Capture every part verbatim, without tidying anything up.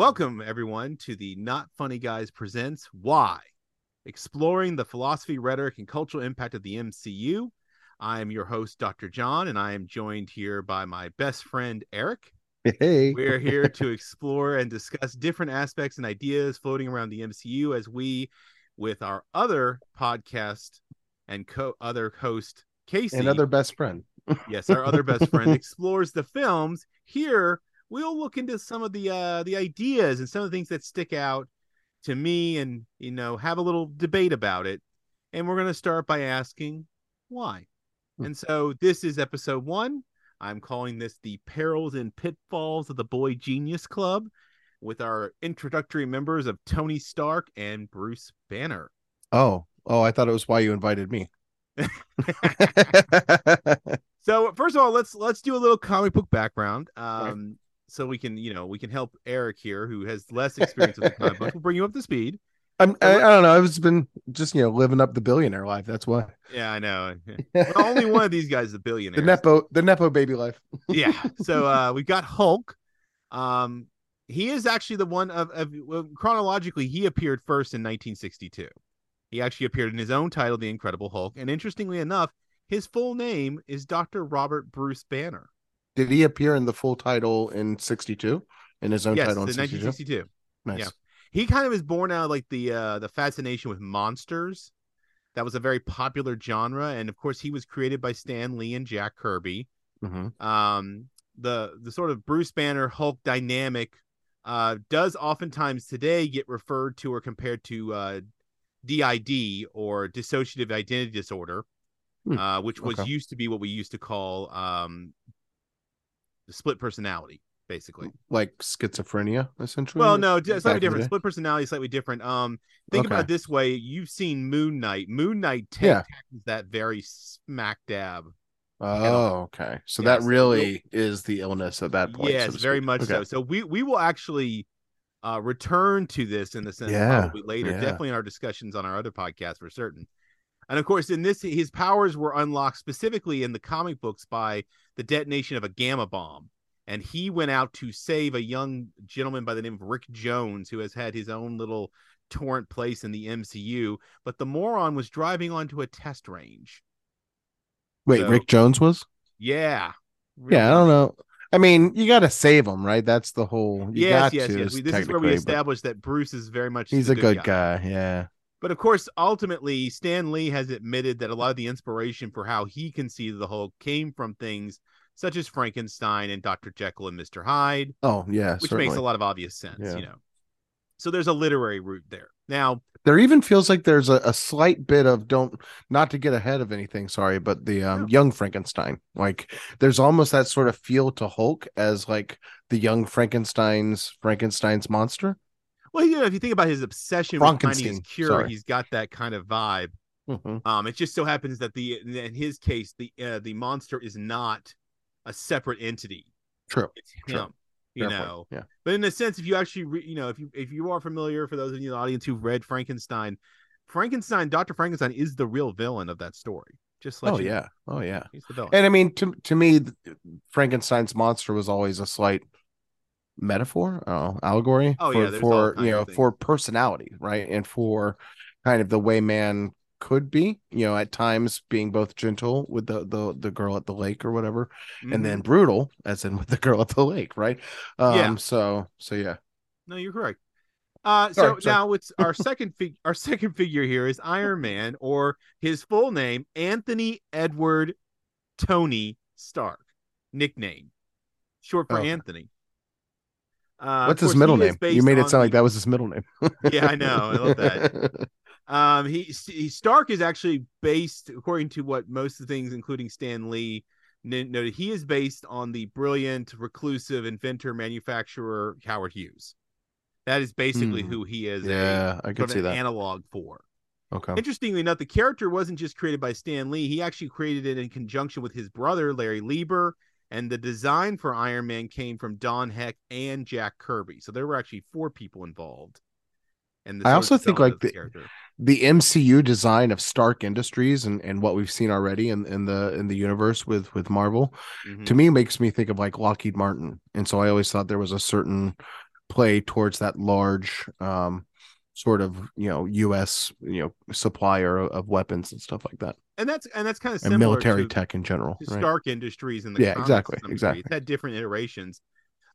Welcome, everyone, to the Not Funny Guys Presents Why, exploring the philosophy, rhetoric, and cultural impact of the M C U. I am your host, Doctor Jon, and I am joined here by my best friend, Eric. Hey. We're here to explore and discuss different aspects and ideas floating around the M C U as we, with our other podcast and co other host, Casey. And other best friend. Yes, our other best friend explores the films here. We'll look into some of the uh, the ideas and some of the things that stick out to me and, you know, have a little debate about it. And we're going to start by asking why. Hmm. And so this is episode one. I'm calling this the Perils and Pitfalls of the Boy Genius Club, with our introductory members of Tony Stark and Bruce Banner. Oh, oh, I thought it was why you invited me. So first of all, let's let's do a little comic book background. Um, right. So we can, you know, we can help Eric here, who has less experience with the comic book. We'll bring you up to speed. I'm, I, I don't know. I've just been just, you know, living up the billionaire life. That's why. Yeah, I know. Well, only one of these guys is a billionaire. The Nepo, the Nepo baby life. Yeah. So uh, we've got Hulk. Um, he is actually the one of, of well, chronologically, he appeared first in nineteen sixty-two. He actually appeared in his own title, The Incredible Hulk. And interestingly enough, his full name is Doctor Robert Bruce Banner. Did he appear in the full title in sixty-two? In his own yes, title in nineteen sixty-two? Nice. Yeah. He kind of is born out of like the uh, the fascination with monsters. That was a very popular genre, and of course, he was created by Stan Lee and Jack Kirby. Mm-hmm. Um, the the sort of Bruce Banner Hulk dynamic uh, does oftentimes today get referred to or compared to uh, D I D or dissociative identity disorder, mm. uh, which was okay. used to be what we used to call um, the split personality. Basically like schizophrenia essentially. Well, no, slightly different. Split personality, slightly different. Um, think okay. about it this way. You've seen Moon Knight. Moon Knight yeah. tackles that very smack dab. Oh, kettle. okay. So yes. that really is the illness at that point. Yes, so very much okay. so. So we, we will actually uh, return to this in the sense yeah. probably later, yeah. definitely in our discussions on our other podcast for certain. And of course, in this, his powers were unlocked specifically in the comic books by the detonation of a gamma bomb. And he went out to save a young gentleman by the name of Rick Jones, who has had his own little torrent place in the M C U. But the moron was driving onto a test range. Wait, so, Rick Jones was? Yeah. Really. Yeah, I don't know. I mean, you got to save him, right? That's the whole. You yes, got yes, to, yes. We, this is where we established that Bruce is very much. He's a good, good guy. guy. Yeah. But of course, ultimately, Stan Lee has admitted that a lot of the inspiration for how he conceived the Hulk came from things such as Frankenstein and Doctor Jekyll and Mister Hyde. Oh, yeah. Which certainly makes a lot of obvious sense, yeah. you know. So there's a literary root there. Now, there even feels like there's a, a slight bit of don't not to get ahead of anything. Sorry, but the um, no. Young Frankenstein, like there's almost that sort of feel to Hulk as like the Young Frankenstein's Frankenstein's monster. Well, you know, if you think about his obsession with finding his cure, sorry. he's got that kind of vibe. Mm-hmm. Um, it just so happens that the in his case, the uh, the monster is not a separate entity. True. It's him, True. you Fair know. Point. Yeah. But in a sense, if you actually, re, you know, if you if you are familiar, for those of you in the audience who've read Frankenstein, Frankenstein, Doctor Frankenstein is the real villain of that story. Just like oh yeah, know. oh yeah, he's the villain. And I mean, to to me, Frankenstein's monster was always a slight metaphor, oh, allegory oh, for, yeah, for you know for personality, right, and for kind of the way man could be, you know, at times being both gentle with the the, the girl at the lake or whatever, mm-hmm. and then brutal as in with the girl at the lake, right? Um yeah. so so yeah. No, you're correct. Uh sorry, so sorry. Now it's our second fig our second figure here is Iron Man, or his full name, Anthony Edward Tony Stark, nickname. Short for oh. Anthony. Uh what's his middle name? You made it sound like the... that was his middle name. Yeah, I know. I love that. Um, he, he Stark is actually based, according to what most of the things, including Stan Lee, noted, he is based on the brilliant, reclusive inventor, manufacturer Howard Hughes. That is basically mm. who he is. Yeah, a, I could see an that analog for. Okay. Interestingly enough, the character wasn't just created by Stan Lee. He actually created it in conjunction with his brother Larry Lieber, and the design for Iron Man came from Don Heck and Jack Kirby. So there were actually four people involved. And I also think like the character. the M C U design of Stark Industries and, and what we've seen already in, in the in the universe with with Marvel, mm-hmm. to me makes me think of like Lockheed Martin. And so I always thought there was a certain play towards that large um, sort of, you know, U S, you know, supplier of weapons and stuff like that. And that's and that's kind of similar and military to, tech in general. To right? Stark Industries and in the yeah, exactly, exactly. It's had different iterations.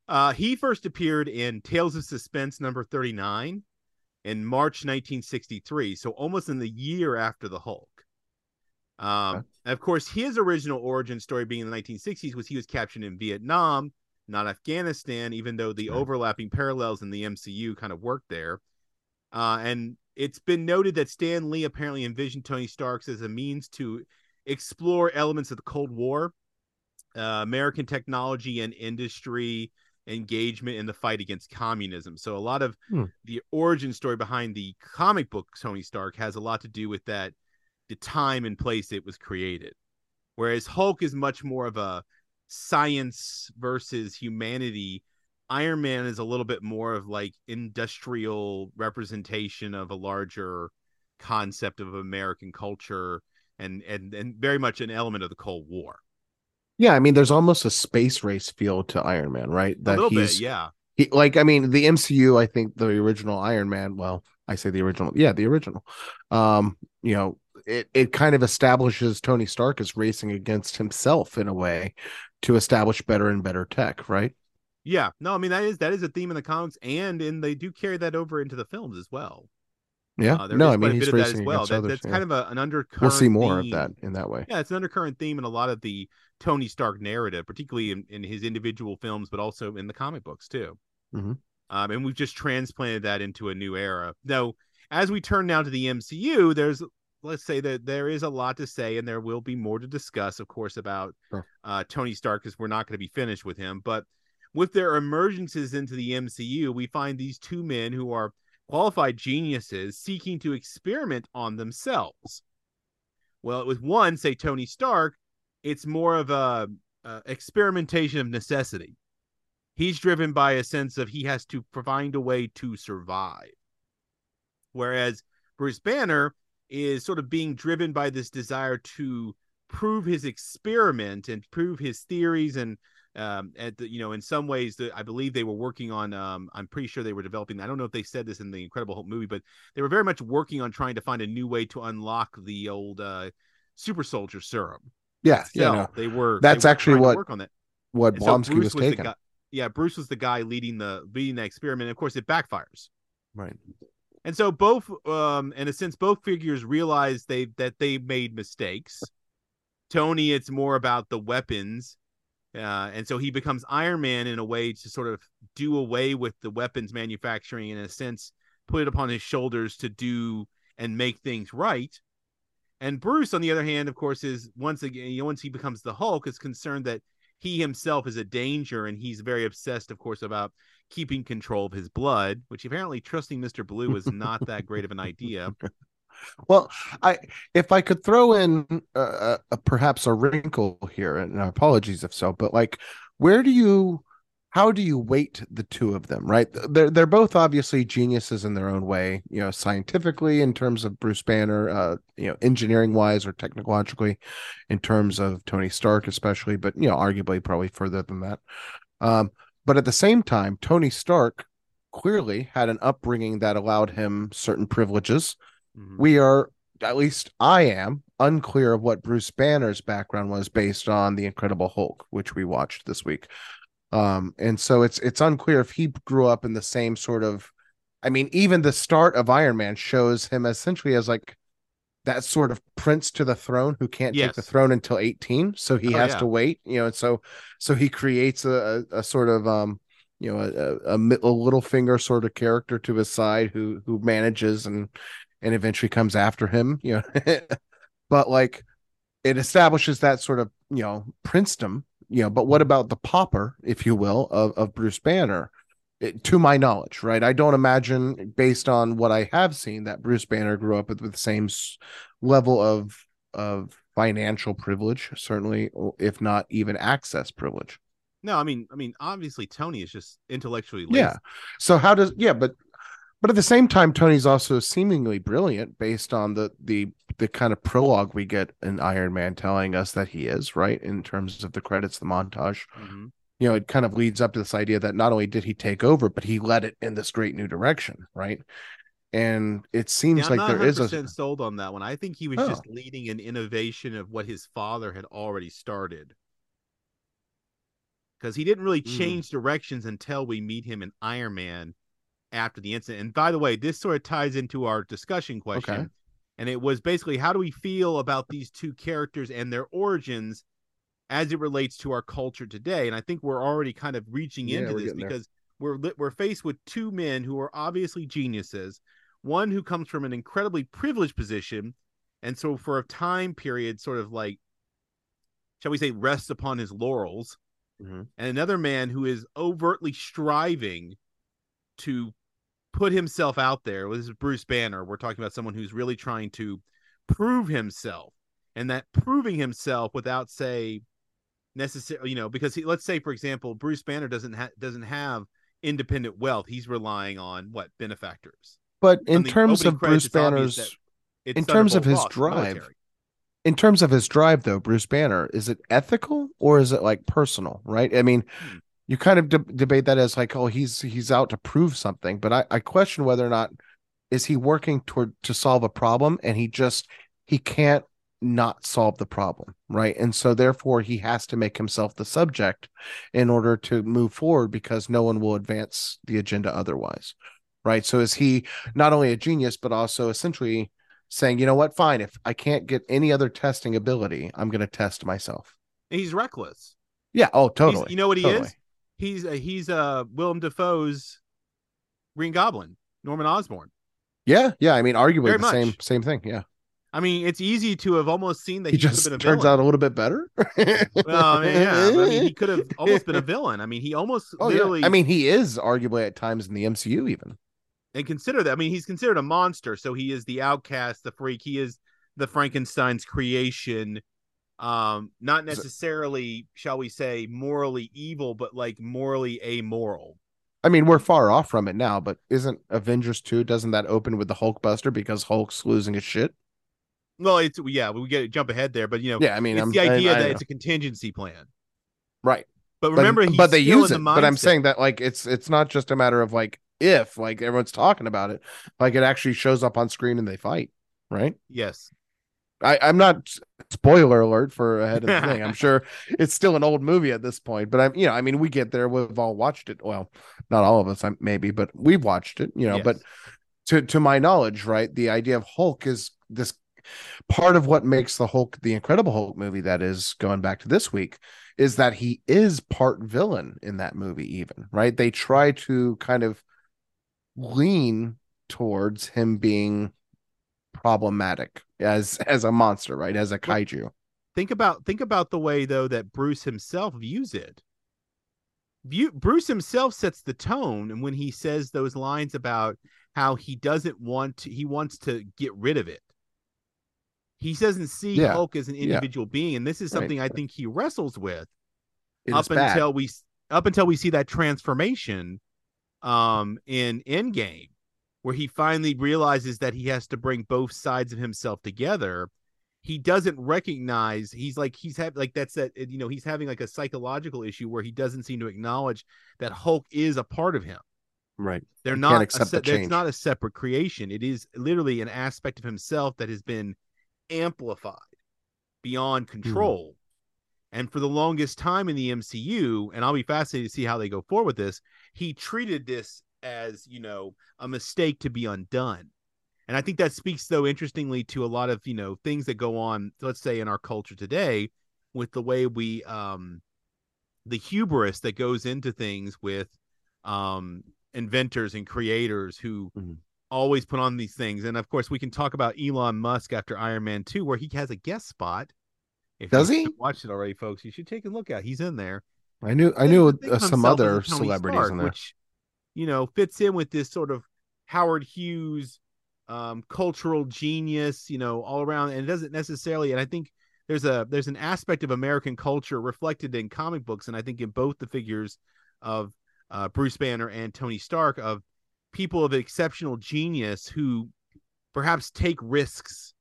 Uh, he first appeared in Tales of Suspense number thirty-nine in March nineteen sixty-three, so almost in the year after the Hulk. Um, okay. And of course, his original origin story being in the nineteen sixties was he was captured in Vietnam, not Afghanistan, even though the right. overlapping parallels in the M C U kind of worked there. Uh, and it's been noted that Stan Lee apparently envisioned Tony Stark as a means to explore elements of the Cold War, uh, American technology and industry engagement in the fight against communism. So a lot of hmm. the origin story behind the comic book Tony Stark has a lot to do with that, the time and place it was created. Whereas Hulk is much more of a science versus humanity. Iron Man is a little bit more of like industrial representation of a larger concept of American culture and and and very much an element of the Cold War. Yeah, I mean, there's almost a space race feel to Iron Man, right? That a little he's, bit, yeah. He, like, I mean, the M C U, I think the original Iron Man, well, I say the original, yeah, the original, um, you know, it, it kind of establishes Tony Stark as racing against himself in a way to establish better and better tech, right? Yeah. No, I mean, that is that is a theme in the comics, and in they do carry that over into the films as well. Yeah. Uh, no, I mean, he's racing that well. against that, others. That's yeah. kind of a, an undercurrent We'll see more theme. of that in that way. Yeah, it's an undercurrent theme in a lot of the Tony Stark narrative, particularly in, in his individual films, but also in the comic books, too. Mm-hmm. Um, and we've just transplanted that into a new era. Now, as we turn now to the M C U, there's... let's say that there is a lot to say, and there will be more to discuss, of course, about sure. uh, Tony Stark, because we're not going to be finished with him. But with their emergences into the M C U, we find these two men who are qualified geniuses seeking to experiment on themselves. Well, with one, say Tony Stark, it's more of a, a experimentation of necessity. He's driven by a sense of he has to find a way to survive. Whereas Bruce Banner is sort of being driven by this desire to prove his experiment and prove his theories. And um, at the, you know, in some ways, the, I believe they were working on, um, I'm pretty sure they were developing, I don't know if they said this in the Incredible Hulk movie, but they were very much working on trying to find a new way to unlock the old uh, super soldier serum. Yeah. So yeah, no. they were, that's they were actually what, work on that. what Blomsky so was, was taking. Guy, yeah. Bruce was the guy leading the, leading the experiment. And of course it backfires. Right. And so both, um, in a sense, both figures realize they that they made mistakes. Tony, it's more about the weapons. Uh, and so he becomes Iron Man in a way to sort of do away with the weapons manufacturing, in a sense, put it upon his shoulders to do and make things right. And Bruce, on the other hand, of course, is once again, once he becomes the Hulk, is concerned that he himself is a danger, and he's very obsessed, of course, about keeping control of his blood, which apparently trusting Mister Blue is not that great of an idea. Well, I if I could throw in uh, a, perhaps a wrinkle here, and apologies if so, but like, where do you, how do you weight the two of them, right? They're, they're both obviously geniuses in their own way, you know, scientifically in terms of Bruce Banner, uh, you know, engineering wise or technologically in terms of Tony Stark especially, but, you know, arguably probably further than that. Um, But at the same time, Tony Stark clearly had an upbringing that allowed him certain privileges. Mm-hmm. We are, at least I am, unclear of what Bruce Banner's background was based on The Incredible Hulk, which we watched this week. Um, and so it's it's unclear if he grew up in the same sort of, I mean, even the start of Iron Man shows him essentially as like that sort of prince to the throne who can't yes. take the throne until eighteen. So he oh, has yeah. to wait, you know, and so, so he creates a, a, a sort of, um, you know, a, a, a little finger sort of character to his side who, who manages and, and eventually comes after him, you know, but like it establishes that sort of, you know, princedom, you know, but what about the pauper, if you will, of, of Bruce Banner? It, to my knowledge, right? I don't imagine, based on what I have seen, that Bruce Banner grew up with, with the same level of of financial privilege, certainly, if not even access privilege. No, I mean, I mean, obviously, Tony is just intellectually lazy. Yeah. So how does yeah, but but at the same time, Tony's also seemingly brilliant, based on the the the kind of prologue we get in Iron Man telling us that he is, right, in terms of the credits, the montage. Mm-hmm. you know, it kind of leads up to this idea that not only did he take over, but he led it in this great new direction, right? And it seems yeah, like there is a sold on that one. I think he was oh. just leading an innovation of what his father had already started. Because he didn't really change mm. directions until we meet him in Iron Man after the incident. And by the way, this sort of ties into our discussion question. Okay. And it was basically, how do we feel about these two characters and their origins as it relates to our culture today? And I think we're already kind of reaching yeah, into this because there. we're we're faced with two men who are obviously geniuses, one who comes from an incredibly privileged position. And so for a time period, sort of like, shall we say, rests upon his laurels. Mm-hmm. And another man who is overtly striving to put himself out there. Well, this is Bruce Banner. We're talking about someone who's really trying to prove himself, and that proving himself without, say, necessarily, you know, because he, let's say, for example, Bruce Banner doesn't ha- doesn't have independent wealth. He's relying on what? Benefactors. But in terms of Bruce Banner's, in terms of his drive. In terms of his drive, though, Bruce Banner, is it ethical or is it like personal? Right. I mean, hmm. you kind of de- debate that as like, oh, he's he's out to prove something. But I, I question whether or not is he working toward to solve a problem, and he just he can't not solve the problem. Right. And so therefore, he has to make himself the subject in order to move forward, because no one will advance the agenda otherwise. Right. So is he not only a genius, but also essentially saying, you know what, fine, if I can't get any other testing ability, I'm going to test myself. He's reckless. Yeah. Oh, totally. He's, you know what he totally. is? He's uh, he's uh, Willem Dafoe's Green Goblin, Norman Osborn. Yeah. Yeah. I mean, arguably Very the much. same same thing. Yeah. I mean, it's easy to have almost seen that he, he just could have been a turns villain. out a little bit better. well, I mean, yeah. But, I mean, he could have almost been a villain. I mean, he almost oh, literally. Yeah. I mean, he is arguably at times in the M C U even. And consider that. I mean, he's considered a monster. So he is the outcast, the freak. He is the Frankenstein's creation. Um, not necessarily, shall we say, morally evil, but like morally amoral. I mean, we're far off from it now, but isn't Avengers two, doesn't that open with the Hulkbuster because Hulk's losing his shit? Well, it's, yeah, we get jump ahead there, but you know, yeah, I mean, it's I'm, the idea I, I that know. it's a contingency plan. Right. But remember, but, he's but they use it, the but I'm saying that like, it's, it's not just a matter of like, if like everyone's talking about it, like it actually shows up on screen and they fight, right? Yes. I, I'm not spoiler alert for ahead of the thing. I'm sure it's still an old movie at this point, but I'm, you know, I mean, we get there. We've all watched it. Well, not all of us, I'm maybe, but we've watched it, you know, yes. But to, to my knowledge, right. The idea of Hulk is this part of what makes the Hulk, the Incredible Hulk movie that is going back to this week, is that he is part villain in that movie even, right? They try to kind of lean towards him being problematic as as a monster, right? As a kaiju. Think about think about the way though that Bruce himself views it. View, Bruce himself sets the tone, and when he says those lines about how he doesn't want to, he wants to get rid of it. He doesn't see yeah. Hulk as an individual yeah. being, and this is something right. I think he wrestles with it up until bad. we up until we see that transformation. Um, in Endgame, where he finally realizes that he has to bring both sides of himself together. He doesn't recognize he's like he's having like that's that you know he's having like a psychological issue where he doesn't seem to acknowledge that Hulk is a part of him. Right, they're not a, the it's not a separate creation. It is literally an aspect of himself that has been amplified beyond control. Mm. And for the longest time in the M C U, and I'll be fascinated to see how they go forward with this, he treated this as, you know, a mistake to be undone. And I think that speaks, though, interestingly to a lot of, you know, things that go on, let's say, in our culture today with the way we, um, the hubris that goes into things with um, inventors and creators who mm-hmm. always put on these things. And, of course, we can talk about Elon Musk after Iron Man two, where he has a guest spot. If Does he watch it already, folks? You should take a look at. He's in there. I knew, I knew uh, some other celebrities Stark, in there, which you know fits in with this sort of Howard Hughes, um, cultural genius, you know, all around. And it doesn't necessarily. And I think there's a there's an aspect of American culture reflected in comic books, and I think in both the figures of uh, Bruce Banner and Tony Stark, of people of exceptional genius who perhaps take risks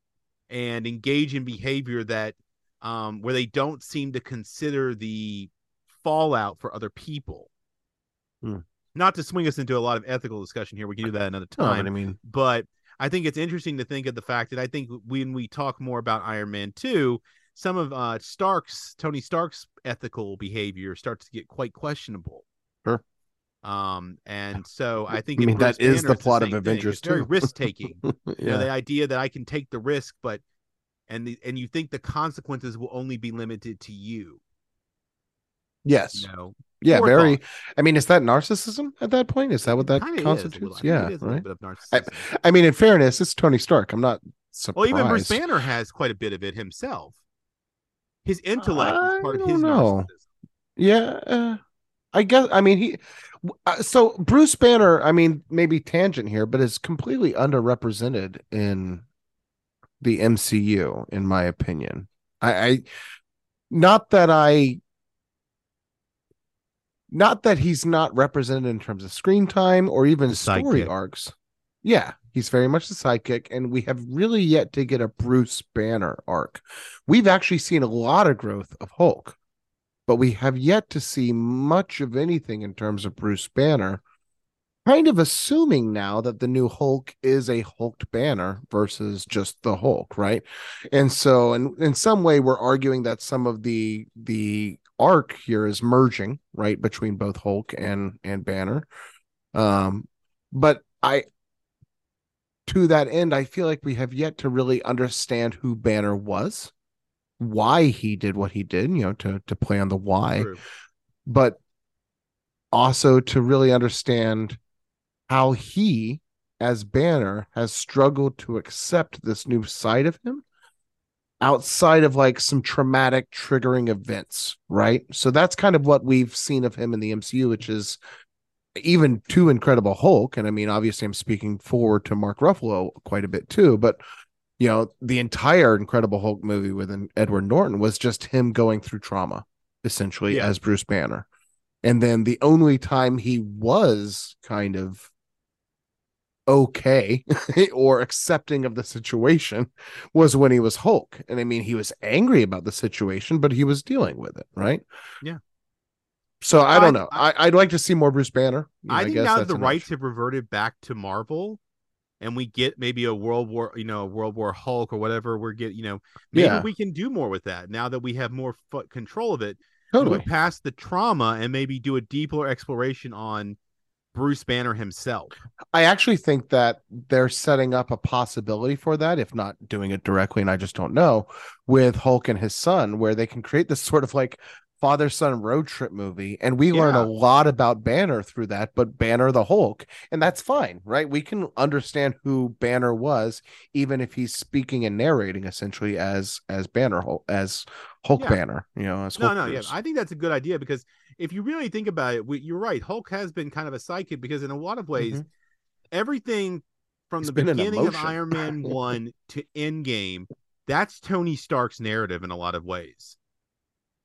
and engage in behavior that. Um, where they don't seem to consider the fallout for other people. Hmm. Not to swing us into a lot of ethical discussion here. We can do that another time. No, I mean, but I think it's interesting to think of the fact that I think when we talk more about Iron Man two, some of uh, Stark's, Tony Stark's ethical behavior starts to get quite questionable. Sure. Um, and so I think I mean, that Bruce is Banner, the plot the of Avengers two. Very risk taking. Yeah. You know, the idea that I can take the risk, but and the, and you think the consequences will only be limited to you. Yes. You know? Yeah, More very. Thought. I mean, is that narcissism at that point? Is that what that Kinda constitutes? Is yeah, it is right. A bit of narcissism. I, I mean, in fairness, it's Tony Stark. I'm not surprised. Well, even Bruce Banner has quite a bit of it himself. His intellect I is part of his know. narcissism. Yeah, uh, I guess. I mean, he. Uh, so Bruce Banner. I mean, maybe tangent here, but is completely underrepresented in the M C U, in my opinion. I, I not that I. Not that he's not represented in terms of screen time or even story arcs. Yeah, he's very much the sidekick, and we have really yet to get a Bruce Banner arc. We've actually seen a lot of growth of Hulk, but we have yet to see much of anything in terms of Bruce Banner. Kind of assuming now that the new Hulk is a hulked Banner versus just the Hulk, right? And so, and in some way, we're arguing that some of the the arc here is merging, right, between both Hulk and and Banner. Um but I to that end I feel like we have yet to really understand who Banner was, why he did what he did, you know, to to play on the why. True. But also to really understand how he as Banner has struggled to accept this new side of him outside of like some traumatic triggering events, right? So that's kind of what we've seen of him in the M C U, which is even to Incredible Hulk. And I mean, obviously I'm speaking forward to Mark Ruffalo quite a bit too, but you know, the entire Incredible Hulk movie with Edward Norton was just him going through trauma essentially yeah. as Bruce Banner. And then the only time he was kind of okay or accepting of the situation was when he was Hulk. And I mean, he was angry about the situation, but he was dealing with it, right? Yeah. So I, I don't know. I, I, I'd like to see more Bruce Banner. You know, I think I guess now that the rights have reverted back to Marvel, and we get maybe a World War, you know, a World War Hulk or whatever. We're getting, you know, maybe yeah. we can do more with that now that we have more f- control of it. Totally. Look past the trauma and maybe do a deeper exploration on Bruce Banner himself. I actually think that they're setting up a possibility for that, if not doing it directly, and I just don't know, with Hulk and his son, where they can create this sort of like father-son road trip movie, and we yeah. learn a lot about Banner through that, but Banner the Hulk, and that's fine, right? We can understand who Banner was, even if he's speaking and narrating essentially as as Banner Hulk, as Hulk yeah. Banner, you know. As Hulk no, no, Bruce. yeah, I think that's a good idea, because if you really think about it, we, you're right. Hulk has been kind of a sidekick because in a lot of ways, mm-hmm. everything from it's the beginning of Iron Man one to Endgame, that's Tony Stark's narrative in a lot of ways.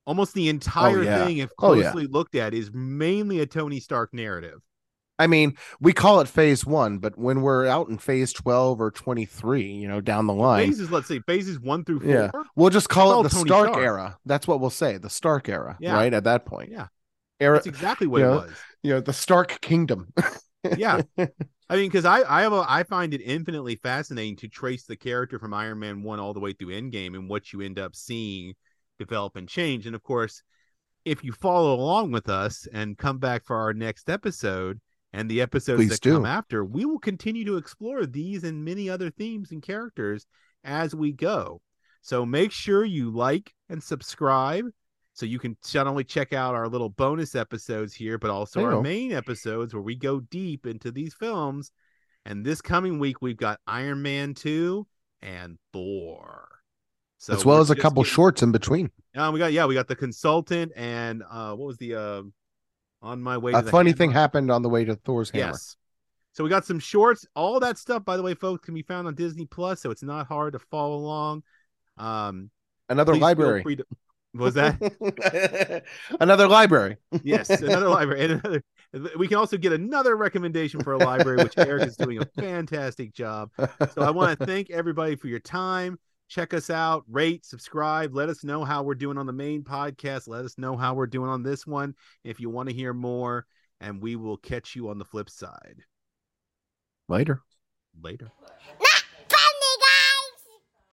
Almost the entire oh, yeah. thing, if closely oh, yeah. looked at, is mainly a Tony Stark narrative. I mean, we call it phase one, but when we're out in phase twelve or twenty-three, you know, down the line. Phases, let's say phases one through four. Yeah. We'll just call it the Tony Stark, Stark era. That's what we'll say. The Stark era, yeah. right? At that point. Yeah. Era, that's exactly what it know, was. You know, the Stark Kingdom. yeah. I mean, because I I, have a, I find it infinitely fascinating to trace the character from Iron Man one all the way through Endgame and what you end up seeing develop and change. And of course, if you follow along with us and come back for our next episode and the episodes Please that do. come after, we will continue to explore these and many other themes and characters as we go. So make sure you like and subscribe, so you can not only check out our little bonus episodes here, but also our main episodes where we go deep into these films. And this coming week, we've got Iron Man two and Thor. So as well as a couple getting... shorts in between. Um, we got Yeah, we got The Consultant and uh, what was the uh, On My Way to a the funny hammer. thing happened on the way to Thor's hammer. Yes. So we got some shorts. All that stuff, by the way, folks, can be found on Disney Plus, so it's not hard to follow along. Um, Another library. Was that another library? Yes, another library. And another, we can also get another recommendation for a library, which Eric is doing a fantastic job. So I want to thank everybody for your time. Check us out, rate, subscribe. Let us know how we're doing on the main podcast. Let us know how we're doing on this one if you want to hear more, and we will catch you on the flip side. Later. Later.